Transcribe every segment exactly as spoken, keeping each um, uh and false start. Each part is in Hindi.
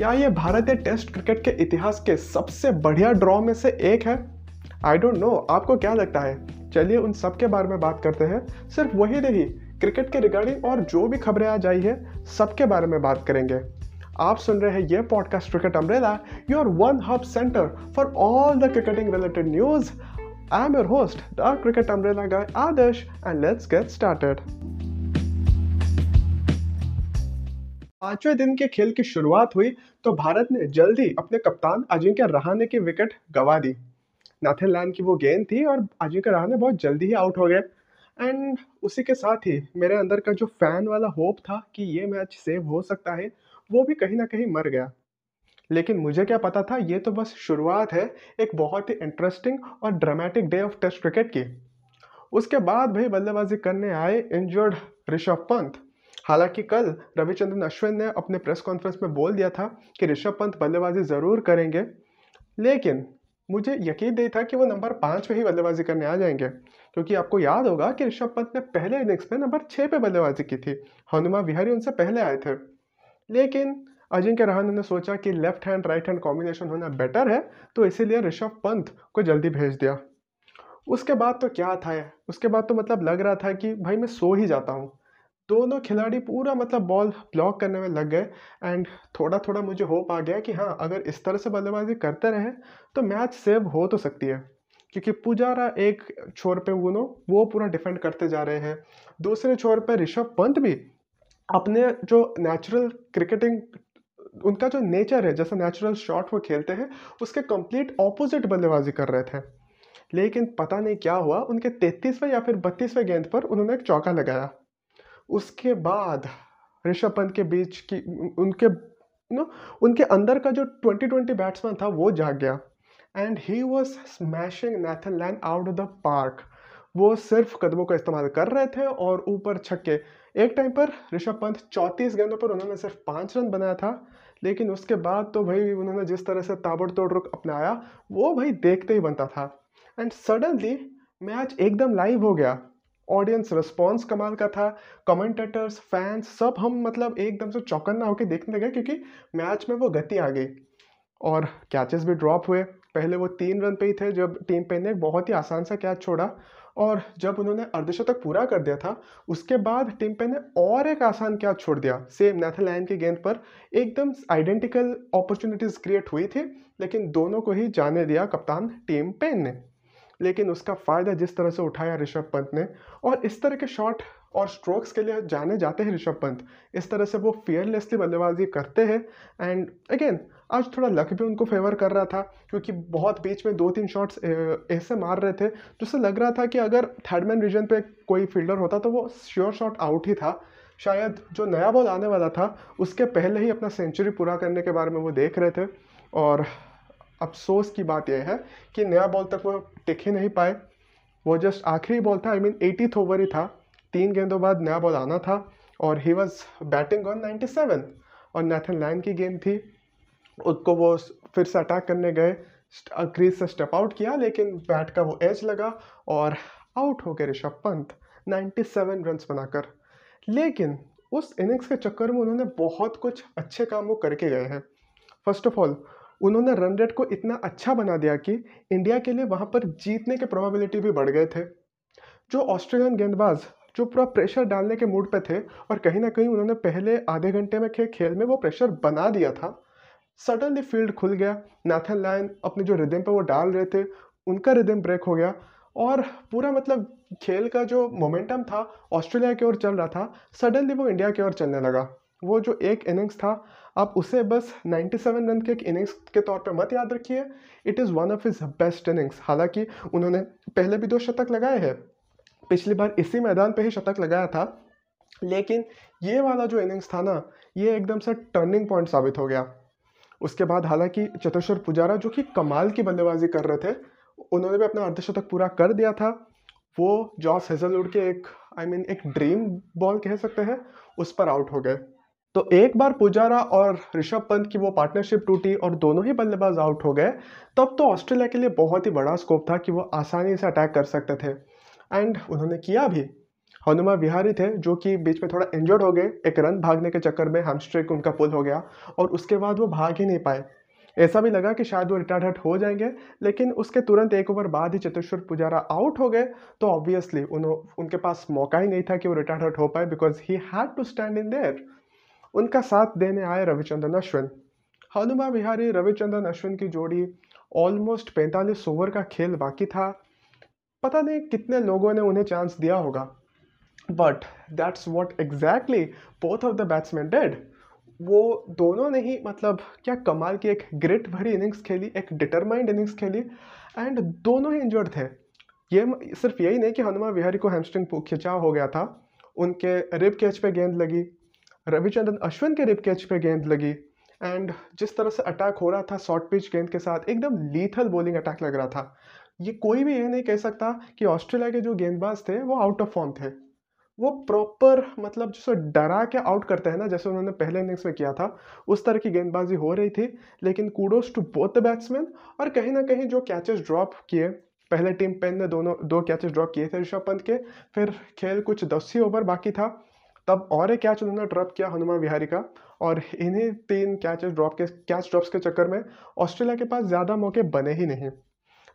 क्या ये भारतीय टेस्ट क्रिकेट के इतिहास के सबसे बढ़िया ड्रॉ में से एक है? आई डोंट नो, आपको क्या लगता है? चलिए उन सब के बारे में बात करते हैं। सिर्फ वही नहीं, क्रिकेट के रिगार्डिंग और जो भी खबरें आ जाई है सबके बारे में बात करेंगे। आप सुन रहे हैं ये podcast cricket umbrella, your one hub centre for all the cricketing related news. I am your host the cricket umbrella guy Adarsh, and let's get started. पांचवें दिन के खेल की शुरुआत हुई तो भारत ने जल्दी अपने कप्तान अजिंक्य रहाणे की विकेट गंवा दी। नाथन लयन की वो गेंद थी और अजिंक्य रहाणे बहुत जल्दी ही आउट हो गए। एंड उसी के साथ ही मेरे अंदर का जो फैन वाला होप था कि ये मैच सेव हो सकता है, वो भी कहीं ना कहीं मर गया। लेकिन मुझे क्या पता था, ये तो बस शुरुआत है एक बहुत ही इंटरेस्टिंग और dramatic day of test cricket की। उसके बाद भी बल्लेबाजी करने आए इंजर्ड ऋषभ पंत। हालांकि कल रविचंद्रन अश्विन ने अपने प्रेस कॉन्फ्रेंस में बोल दिया था कि ऋषभ पंत बल्लेबाजी ज़रूर करेंगे, लेकिन मुझे यकीन नहीं था कि वो नंबर पाँच पे ही बल्लेबाजी करने आ जाएंगे, क्योंकि आपको याद होगा कि ऋषभ पंत ने पहले इनिंग्स में नंबर छः पे बल्लेबाजी की थी। हनुमा विहारी उनसे पहले आए थे, लेकिन अजिंक्य रहाणे ने सोचा कि left hand right hand combination होना बेटर है, तो इसीलिए ऋषभ पंत को जल्दी भेज दिया। उसके बाद तो क्या था, उसके बाद तो मतलब लग रहा था कि भाई मैं सो ही जाता हूँ। दोनों खिलाड़ी पूरा मतलब बॉल ब्लॉक करने में लग गए, एंड थोड़ा थोड़ा मुझे होप आ गया कि हाँ, अगर इस तरह से बल्लेबाजी करते रहे तो मैच सेव हो तो सकती है, क्योंकि पुजारा एक छोर पे उनो वो पूरा डिफेंड करते जा रहे हैं, दूसरे छोर पे ऋषभ पंत भी अपने जो नेचुरल क्रिकेटिंग, उनका जो नेचर है, जैसा नेचुरल शॉट वो खेलते हैं, उसके कंप्लीट ऑपोजिट बल्लेबाजी कर रहे थे। लेकिन पता नहीं क्या हुआ, उनके तैंतीसवें या फिर बत्तीसवें गेंद पर उन्होंने एक चौका लगाया। उसके बाद ऋषभ पंत के बीच की उनके नो उनके अंदर का जो ट्वेंटी ट्वेंटी बैट्समैन था वो जाग गया, and he was smashing Nathan Lyon out of the park. वो सिर्फ कदमों का इस्तेमाल कर रहे थे और ऊपर छक्के। एक टाइम पर ऋषभ पंत चौंतीस गेंदों पर उन्होंने सिर्फ पाँच रन बनाया था, लेकिन उसके बाद तो भाई उन्होंने जिस तरह से ताबड़तोड़ रुख अपनाया वो भाई देखते ही बनता था। एंड सडनली मैच एकदम लाइव हो गया। ऑडियंस रिस्पॉन्स कमाल का था, कमेंटेटर्स, फैंस, सब हम मतलब एकदम से चौकन्ना होकर देखने लगे, क्योंकि मैच में वो गति आ गई। और कैचेस भी ड्रॉप हुए। पहले वो तीन रन पे ही थे जब टीम पेन ने बहुत ही आसान सा कैच छोड़ा, और जब उन्होंने अर्धशतक पूरा कर दिया था उसके बाद टीम पेन ने और एक आसान कैच छोड़ दिया। सेम नाथन लयन की गेंद पर एकदम आइडेंटिकल अपॉर्चुनिटीज़ क्रिएट हुई थी, लेकिन दोनों को ही जाने दिया कप्तान टीम पेन ने। लेकिन उसका फ़ायदा जिस तरह से उठाया ऋषभ पंत ने, और इस तरह के शॉट और स्ट्रोक्स के लिए जाने जाते हैं ऋषभ पंत, इस तरह से वो फियरलेसली बल्लेबाजी करते हैं। एंड अगेन आज थोड़ा लक भी उनको फेवर कर रहा था, क्योंकि बहुत बीच में दो तीन शॉट्स ऐसे मार रहे थे जिससे लग रहा था कि अगर थर्ड मैन रीजन पे कोई फील्डर होता तो वो श्योर शॉट आउट ही था। शायद जो नया बॉल आने वाला था उसके पहले ही अपना सेंचुरी पूरा करने के बारे में वो देख रहे थे, और अफसोस की बात यह है कि नया बॉल तक वो टिक ही नहीं पाए। वो जस्ट आखिरी बॉल था, आई मीन एटीथ ओवर ही था, तीन गेंदों बाद नया बॉल आना था, और he was batting on ninety seven, और नाथन लयन की गेंद थी। उसको वो फिर से अटैक करने गए, क्रीज से स्टेप आउट किया, लेकिन बैट का वो एज लगा और आउट हो गए Rishabh Pant ninety seven runs बनाकर। लेकिन उस इनिंग्स के चक्कर में उन्होंने बहुत कुछ अच्छे काम वो करके गए हैं। फर्स्ट ऑफ ऑल उन्होंने रन रेट को इतना अच्छा बना दिया कि इंडिया के लिए वहाँ पर जीतने के प्रोबेबिलिटी भी बढ़ गए थे। जो ऑस्ट्रेलियन गेंदबाज जो पूरा प्रेशर डालने के मूड पे थे, और कहीं ना कहीं उन्होंने पहले आधे घंटे में के खेल में वो प्रेशर बना दिया था। सडनली फील्ड खुल गया, नाथन लयन अपने जो रिदम पे वो डाल रहे थे उनका रिदम ब्रेक हो गया, और पूरा मतलब खेल का जो मोमेंटम था ऑस्ट्रेलिया की ओर चल रहा था, सडनली वो इंडिया की ओर चलने लगा। वो जो एक इनिंग्स था, आप उसे बस नाइन्टी सेवन रन के एक इनिंग्स के तौर पे मत याद रखिए, it is one of his best innings. हालांकि उन्होंने पहले भी दो शतक लगाए हैं, पिछली बार इसी मैदान पे ही शतक लगाया था, लेकिन ये वाला जो इनिंग्स था ना, ये एकदम से टर्निंग पॉइंट साबित हो गया। उसके बाद हालांकि चेतेश्वर पुजारा जो कि कमाल की बल्लेबाजी कर रहे थे, उन्होंने भी अपना अर्धशतक पूरा कर दिया था। वो जॉश हेजलवुड के एक आई I मीन mean, एक ड्रीम बॉल कह सकते हैं, उस पर आउट हो गए। तो एक बार पुजारा और ऋषभ पंत की वो पार्टनरशिप टूटी और दोनों ही बल्लेबाज आउट हो गए, तब तो ऑस्ट्रेलिया के लिए बहुत ही बड़ा स्कोप था कि वो आसानी से अटैक कर सकते थे, एंड उन्होंने किया भी। हनुमा विहारी थे जो कि बीच में थोड़ा इंजर्ड हो गए, एक रन भागने के चक्कर में हैमस्ट्रिंग उनका पुल हो गया और उसके बाद वो भाग ही नहीं पाए। ऐसा भी लगा कि शायद वो रिटायर्ड हो जाएंगे, लेकिन उसके तुरंत एक ओवर बाद ही चेतेश्वर पुजारा आउट हो गए। तो ऑब्वियसली उन्होंने उनके पास मौका ही नहीं था कि वो रिटायर्ड हो पाए, because he had to stand in there. उनका साथ देने आए रविचंद्रन अश्विन। हनुमा विहारी रविचंद्रन अश्विन की जोड़ी, ऑलमोस्ट पैंतालीस ओवर का खेल बाकी था। पता नहीं कितने लोगों ने उन्हें चांस दिया होगा, but that's what exactly both of the batsman did. वो दोनों ने ही मतलब क्या कमाल की एक ग्रिट भरी इनिंग्स खेली, एक डिटरमाइंड इनिंग्स खेली, एंड दोनों ही इंजर्ड थे। ये सिर्फ यही नहीं कि हनुमा विहारी को हैमस्ट्रिंग खिंचाव हो गया था, उनके रिब कैच पे गेंद लगी, रविचंद्रन अश्विन के रिब कैच पे गेंद लगी, एंड जिस तरह से अटैक हो रहा था शॉर्ट पिच गेंद के साथ, एकदम लीथल बॉलिंग अटैक लग रहा था। ये कोई भी ये नहीं कह सकता कि ऑस्ट्रेलिया के जो गेंदबाज थे वो आउट ऑफ फॉर्म थे। वो प्रॉपर मतलब जैसे डरा के आउट करते हैं ना, जैसे उन्होंने पहले इनिंग्स में किया था, उस तरह की गेंदबाजी हो रही थी। लेकिन kudos to both the batsman. और कहीं ना कहीं जो कैचेस ड्रॉप किए, पहले टिम पेन ने दोनों दो कैचेस ड्रॉप किए थे ऋषभ पंत के, फिर खेल कुछ दस ही ओवर बाकी था तब और एक कैच उन्होंने ड्रॉप किया हनुमा विहारी का, और इन्हीं तीन कैचेस ड्रॉप के कैच ड्रॉप्स के चक्कर में ऑस्ट्रेलिया के पास ज़्यादा मौके बने ही नहीं।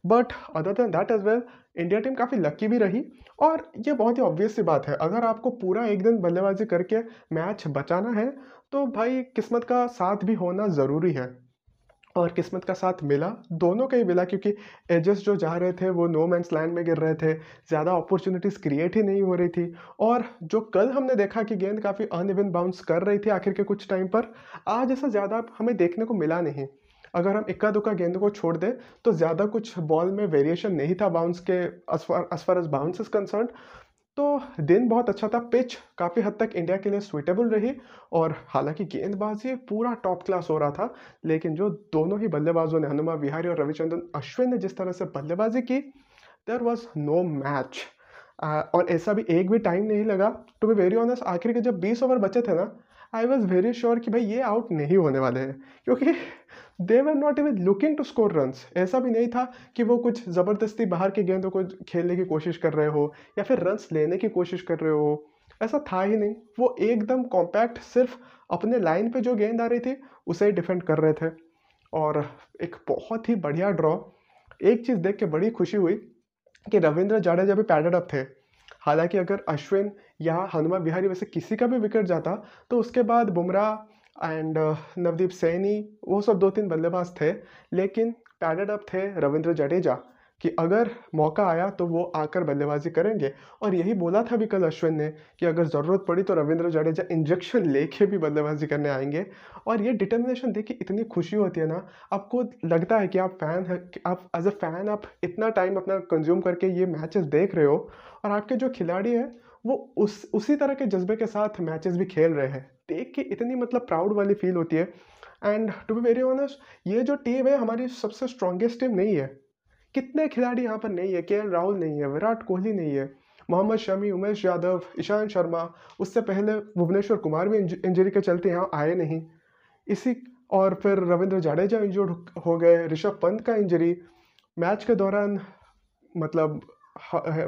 But other than that as well India team काफ़ी लकी भी रही। और ये बहुत ही ऑब्वियस सी बात है, अगर आपको पूरा एक दिन बल्लेबाजी करके मैच बचाना है तो भाई किस्मत का साथ भी होना ज़रूरी है, और किस्मत का साथ मिला, दोनों का ही मिला, क्योंकि एजेस जो जा रहे थे वो नो मैंस लैंड में गिर रहे थे, ज़्यादा अपॉर्चुनिटीज़ क्रिएट ही नहीं हो रही थी। और जो कल हमने देखा कि गेंद काफ़ी अनइवन बाउंस कर रही थी आखिर के कुछ टाइम पर, आज ऐसा ज़्यादा हमें देखने को मिला नहीं। अगर हम इक्का दुक्का गेंद को छोड़ दें तो ज़्यादा कुछ बॉल में वेरिएशन नहीं था बाउंस के as far as bounce is concern. तो दिन बहुत अच्छा था, पिच काफ़ी हद तक इंडिया के लिए सूटेबल रही, और हालांकि गेंदबाजी पूरा टॉप क्लास हो रहा था, लेकिन जो दोनों ही बल्लेबाजों ने, हनुमा विहारी और रविचंद्रन अश्विन ने जिस तरह से बल्लेबाजी की, देयर वाज नो मैच। और ऐसा भी एक भी टाइम नहीं लगा। टू बी वेरी ऑनेस्ट, आखिर के जब बीस ओवर बचे थे ना, आई वॉज वेरी श्योर कि भाई ये आउट नहीं होने वाले हैं, क्योंकि they were not even looking to score runs. ऐसा भी नहीं था कि वो कुछ ज़बरदस्ती बाहर के गेंदों को खेलने की कोशिश कर रहे हो या फिर रन्स लेने की कोशिश कर रहे हो, ऐसा था ही नहीं। वो एकदम कॉम्पैक्ट सिर्फ अपने लाइन पे जो गेंद आ रही थी उसे ही डिफेंड कर रहे थे, और एक बहुत ही बढ़िया ड्रॉ। एक चीज़ देख के बड़ी खुशी हुई कि रविंद्र जाडेजा भी पैडेड अप थे। हालांकि अगर अश्विन या हनुमा विहारी वैसे किसी का भी विकेट जाता तो उसके बाद बुमराह एंड नवदीप सैनी, वो सब दो तीन बल्लेबाज थे, लेकिन पैडेड अप थे रविंद्र जडेजा कि अगर मौका आया तो वो आकर बल्लेबाजी करेंगे। और यही बोला था भी कल अश्विन ने कि अगर ज़रूरत पड़ी तो रविंद्र जडेजा इंजेक्शन लेके भी बल्लेबाजी करने आएंगे। और ये डिटर्मिनेशन देख के इतनी खुशी होती है ना, आपको लगता है कि आप फ़ैन है, आप एज अ फ़ैन आप इतना टाइम अपना कंज्यूम करके ये मैचेस देख रहे हो, और आपके जो खिलाड़ी हैं वो उस उसी तरह के जज्बे के साथ मैचेस भी खेल रहे हैं, देख के इतनी मतलब प्राउड वाली फील होती है। And to be very honest, ये जो टीम है हमारी सबसे स्ट्रॉन्गेस्ट टीम नहीं है। कितने खिलाड़ी यहाँ पर नहीं है, केएल राहुल नहीं है, विराट कोहली नहीं है, मोहम्मद शमी, उमेश यादव, ईशांत शर्मा, उससे पहले भुवनेश्वर कुमार भी इंजरी के चलते यहाँ आए नहीं, इसी और फिर रविंद्र जाडेजा इंजर्ड हो गए, ऋषभ पंत का इंजरी मैच के दौरान मतलब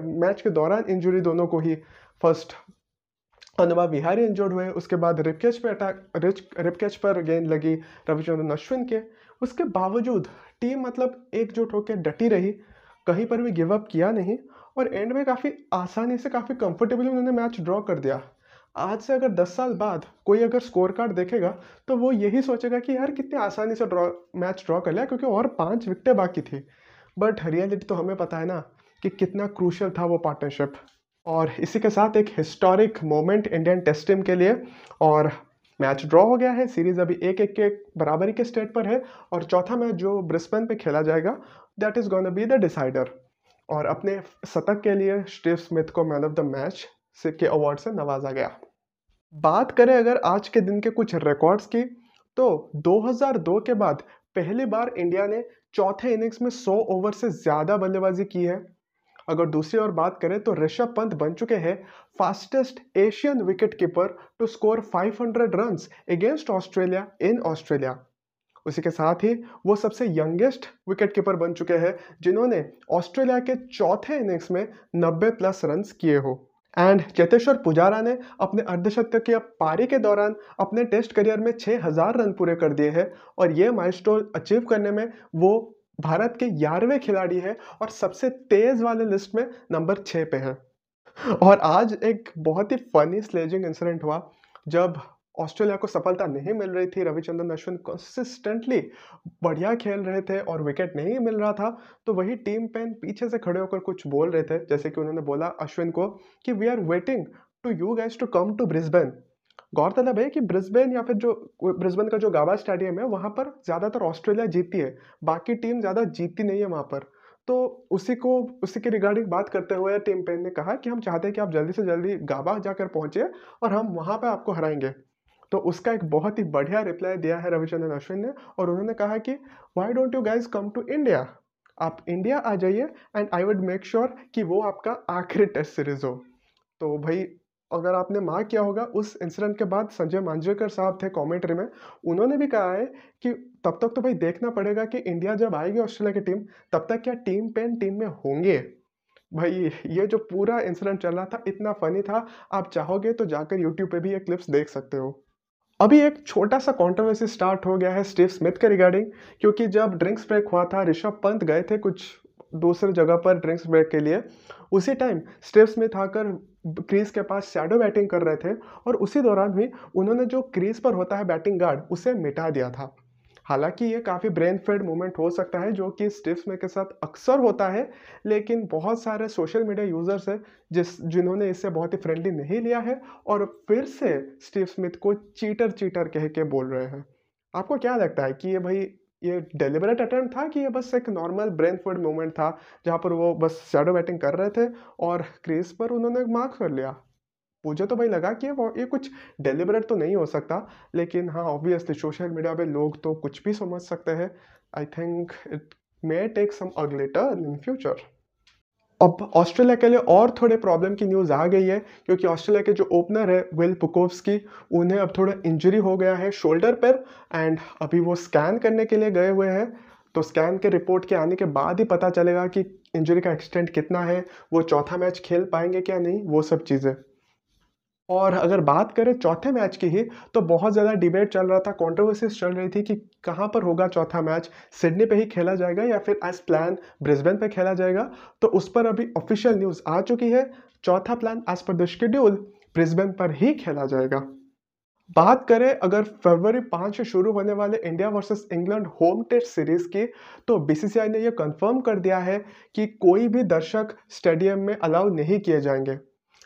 मैच के दौरान इंजरी दोनों को ही, फर्स्ट हनुमा विहारी इंजर्ड हुए, उसके बाद रिप कैच पर अटैक रिप कैच पर गेंद लगी रविचंद्रन अश्विन के। उसके बावजूद टीम मतलब एकजुट होकर डटी रही, कहीं पर भी गिव अप किया नहीं, और एंड में काफ़ी आसानी से काफ़ी कंफर्टेबली उन्होंने मैच ड्रॉ कर दिया। आज से अगर दस साल बाद कोई अगर स्कोर कार्ड देखेगा तो वो यही सोचेगा कि यार कितनी आसानी से ड्रॉ मैच ड्रॉ कर लिया, क्योंकि और पाँच विकेटें बाकी थी। बट रियलिटी तो हमें पता है ना कि कितना क्रूशल था वो पार्टनरशिप। और इसी के साथ एक historic moment Indian test team के लिए, और मैच ड्रॉ हो गया है, सीरीज़ अभी एक एक के बराबरी के स्टेट पर है, और चौथा मैच जो ब्रिस्बेन पे खेला जाएगा that is gonna be the decider. और अपने शतक के लिए स्टीव स्मिथ को मैन ऑफ द मैच से के अवार्ड से नवाजा गया। बात करें अगर आज के दिन के कुछ रिकॉर्ड्स की, तो दो हज़ार दो के बाद पहली बार इंडिया ने चौथे इनिंग्स में सौ ओवर से ज़्यादा बल्लेबाजी की है। अगर दूसरी ओर बात करें तो ऋषभ पंत बन चुके हैं fastest Asian wicket keeper to score पाँच सौ runs against Australia in Australia. उसी के साथ ही वो सबसे यंगेस्ट विकेट कीपर बन चुके हैं जिन्होंने ऑस्ट्रेलिया के चौथे इनिंग्स में नब्बे प्लस रन्स किए हो। एंड चेतेश्वर पुजारा ने अपने अर्धशतक की पारी के दौरान अपने टेस्ट करियर में छह हज़ार रन पूरे कर दिए हैं और ये माइलस्टोन अचीव करने में वो भारत के ग्यारहवें खिलाड़ी हैं और सबसे तेज़ वाले लिस्ट में नंबर छः पे हैं। और आज एक बहुत ही फनी स्लेजिंग इंसिडेंट हुआ। जब ऑस्ट्रेलिया को सफलता नहीं मिल रही थी, रविचंद्रन अश्विन कंसिस्टेंटली बढ़िया खेल रहे थे और विकेट नहीं मिल रहा था, तो वही टीम पेन पीछे से खड़े होकर कुछ बोल रहे थे, जैसे कि उन्होंने बोला अश्विन को कि we are waiting to you guys to come to Brisbane. गौरतलब है कि ब्रिस्बेन या फिर जो ब्रिस्बेन का जो गाबा स्टेडियम है वहाँ पर ज़्यादातर ऑस्ट्रेलिया जीती है, बाकी टीम ज़्यादा जीती नहीं है वहाँ पर। तो उसी को उसी के रिगार्डिंग बात करते हुए टीम पेन ने कहा कि हम चाहते हैं कि आप जल्दी से जल्दी गाबा जाकर पहुँचे और हम वहाँ पर आपको हराएंगे। तो उसका एक बहुत ही बढ़िया रिप्लाई दिया है रविचंद्रन अश्विन ने और उन्होंने कहा कि why don't you guys come to India, आप इंडिया आ जाइए and I would make sure कि वो आपका आखिरी टेस्ट सीरीज हो। तो भाई अगर आपने मार्क किया होगा उस इंसिडेंट के बाद संजय मांजरेकर साहब थे कमेंट्री में, उन्होंने भी कहा है कि तब तक तो भाई देखना पड़ेगा कि इंडिया जब आएगी ऑस्ट्रेलिया की टीम तब तक क्या टीम पेन टीम में होंगे। भाई ये जो पूरा इंसिडेंट चल रहा था इतना फनी था, आप चाहोगे तो जाकर यूट्यूब पर भी ये क्लिप्स देख सकते हो। अभी एक छोटा सा कंट्रोवर्सी स्टार्ट हो गया है स्टीव स्मिथ के रिगार्डिंग, क्योंकि जब ड्रिंक्स ब्रेक हुआ था, ऋषभ पंत गए थे कुछ दूसरे जगह पर ड्रिंक्स ब्रेक के लिए, उसी टाइम स्टीव स्मिथ आकर क्रीज के पास शैडो बैटिंग कर रहे थे और उसी दौरान भी उन्होंने जो क्रीज पर होता है बैटिंग गार्ड उसे मिटा दिया था। हालांकि ये काफ़ी ब्रेन फेड मूवमेंट हो सकता है जो कि स्टीव स्मिथ के साथ अक्सर होता है, लेकिन बहुत सारे सोशल मीडिया यूज़र्स हैं जिस जिन्होंने इसे बहुत ही फ्रेंडली नहीं लिया है और फिर से स्टीव स्मिथ को चीटर चीटर कह के बोल रहे हैं। आपको क्या लगता है कि ये भाई ये डेलिबरेट अटेम्प्ट था कि ये बस एक नॉर्मल ब्रेन फेड मूवमेंट था जहाँ पर वो बस शैडो बैटिंग कर रहे थे और क्रीज पर उन्होंने मार्क कर लिया? मुझे तो भाई लगा कि ये कुछ डेलिबरेट तो नहीं हो सकता, लेकिन हाँ ऑब्वियसली सोशल मीडिया पे लोग तो कुछ भी समझ सकते हैं। I think it may take some ugly turn in future. अब ऑस्ट्रेलिया के लिए और थोड़े प्रॉब्लम की न्यूज़ आ गई है, क्योंकि ऑस्ट्रेलिया के जो ओपनर है विल पुकोव्स्की, उन्हें अब थोड़ा इंजरी हो गया है शोल्डर पर एंड अभी वो स्कैन करने के लिए गए हुए हैं। तो स्कैन के रिपोर्ट के आने के बाद ही पता चलेगा कि इंजरी का एक्सटेंट कितना है, वो चौथा मैच खेल पाएंगे क्या नहीं, वो सब चीज़ें। और अगर बात करें चौथे मैच की ही तो बहुत ज़्यादा डिबेट चल रहा था, कंट्रोवर्सीज चल रही थी कि कहाँ पर होगा चौथा मैच, सिडनी पे ही खेला जाएगा या फिर एज प्लान ब्रिस्बेन पे खेला जाएगा। तो उस पर अभी ऑफिशियल न्यूज़ आ चुकी है, चौथा plan as per the schedule Brisbane पर ही खेला जाएगा। बात करें अगर फरवरी पाँच से शुरू होने वाले India versus England home test series की, तो बीसीसीआई ने यह कन्फर्म कर दिया है कि कोई भी दर्शक स्टेडियम में अलाउ नहीं किए जाएंगे।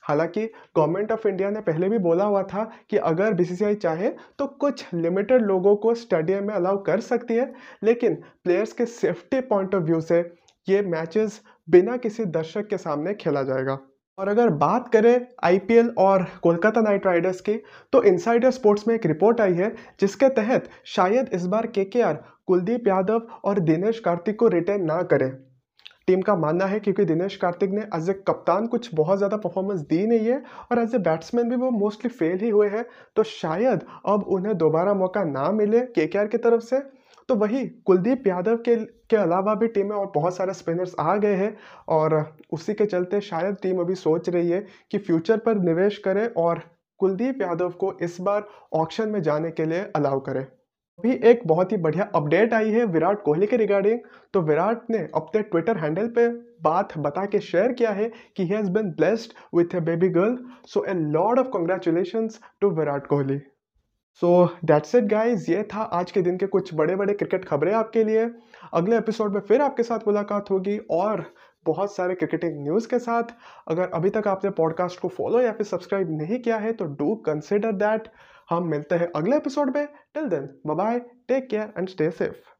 हालांकि गवर्नमेंट ऑफ इंडिया ने पहले भी बोला हुआ था कि अगर बीसीसीआई चाहे तो कुछ लिमिटेड लोगों को स्टेडियम में अलाउ कर सकती है, लेकिन प्लेयर्स के सेफ्टी पॉइंट ऑफ व्यू से ये मैचेस बिना किसी दर्शक के सामने खेला जाएगा। और अगर बात करें आईपीएल और कोलकाता नाइट राइडर्स की, तो इनसाइडर स्पोर्ट्स में एक रिपोर्ट आई है जिसके तहत शायद इस बार केकेआर कुलदीप यादव और दिनेश कार्तिक को रिटेन ना करें। टीम का मानना है क्योंकि दिनेश कार्तिक ने एज ए कप्तान कुछ बहुत ज़्यादा परफॉर्मेंस दी नहीं है और एज ए बैट्समैन भी वो मोस्टली फेल ही हुए हैं, तो शायद अब उन्हें दोबारा मौका ना मिले केकेआर की तरफ से। तो वही कुलदीप यादव के के अलावा भी टीम में और बहुत सारे स्पिनर्स आ गए हैं और उसी के चलते शायद टीम अभी सोच रही है कि फ्यूचर पर निवेश करे और कुलदीप यादव को इस बार ऑक्शन में जाने के लिए अलाउ करे। भी एक बहुत ही बढ़िया अपडेट आई है विराट कोहली के रिगार्डिंग। तो विराट ने अपने ट्विटर हैंडल पे बात बता के शेयर किया है कि he has been blessed with a baby girl, so a lot of congratulations to Virat Kohli. So that's it guys, ये था आज के दिन के कुछ बड़े बड़े क्रिकेट खबरें आपके लिए। अगले एपिसोड में फिर आपके साथ मुलाकात होगी और बहुत सारे क्रिकेटिंग न्यूज़ के साथ। अगर अभी तक आपने पॉडकास्ट को फॉलो या फिर सब्सक्राइब नहीं किया है तो डू कंसिडर दैट। हम मिलते हैं अगले एपिसोड में। Till then bye bye, take care and stay safe.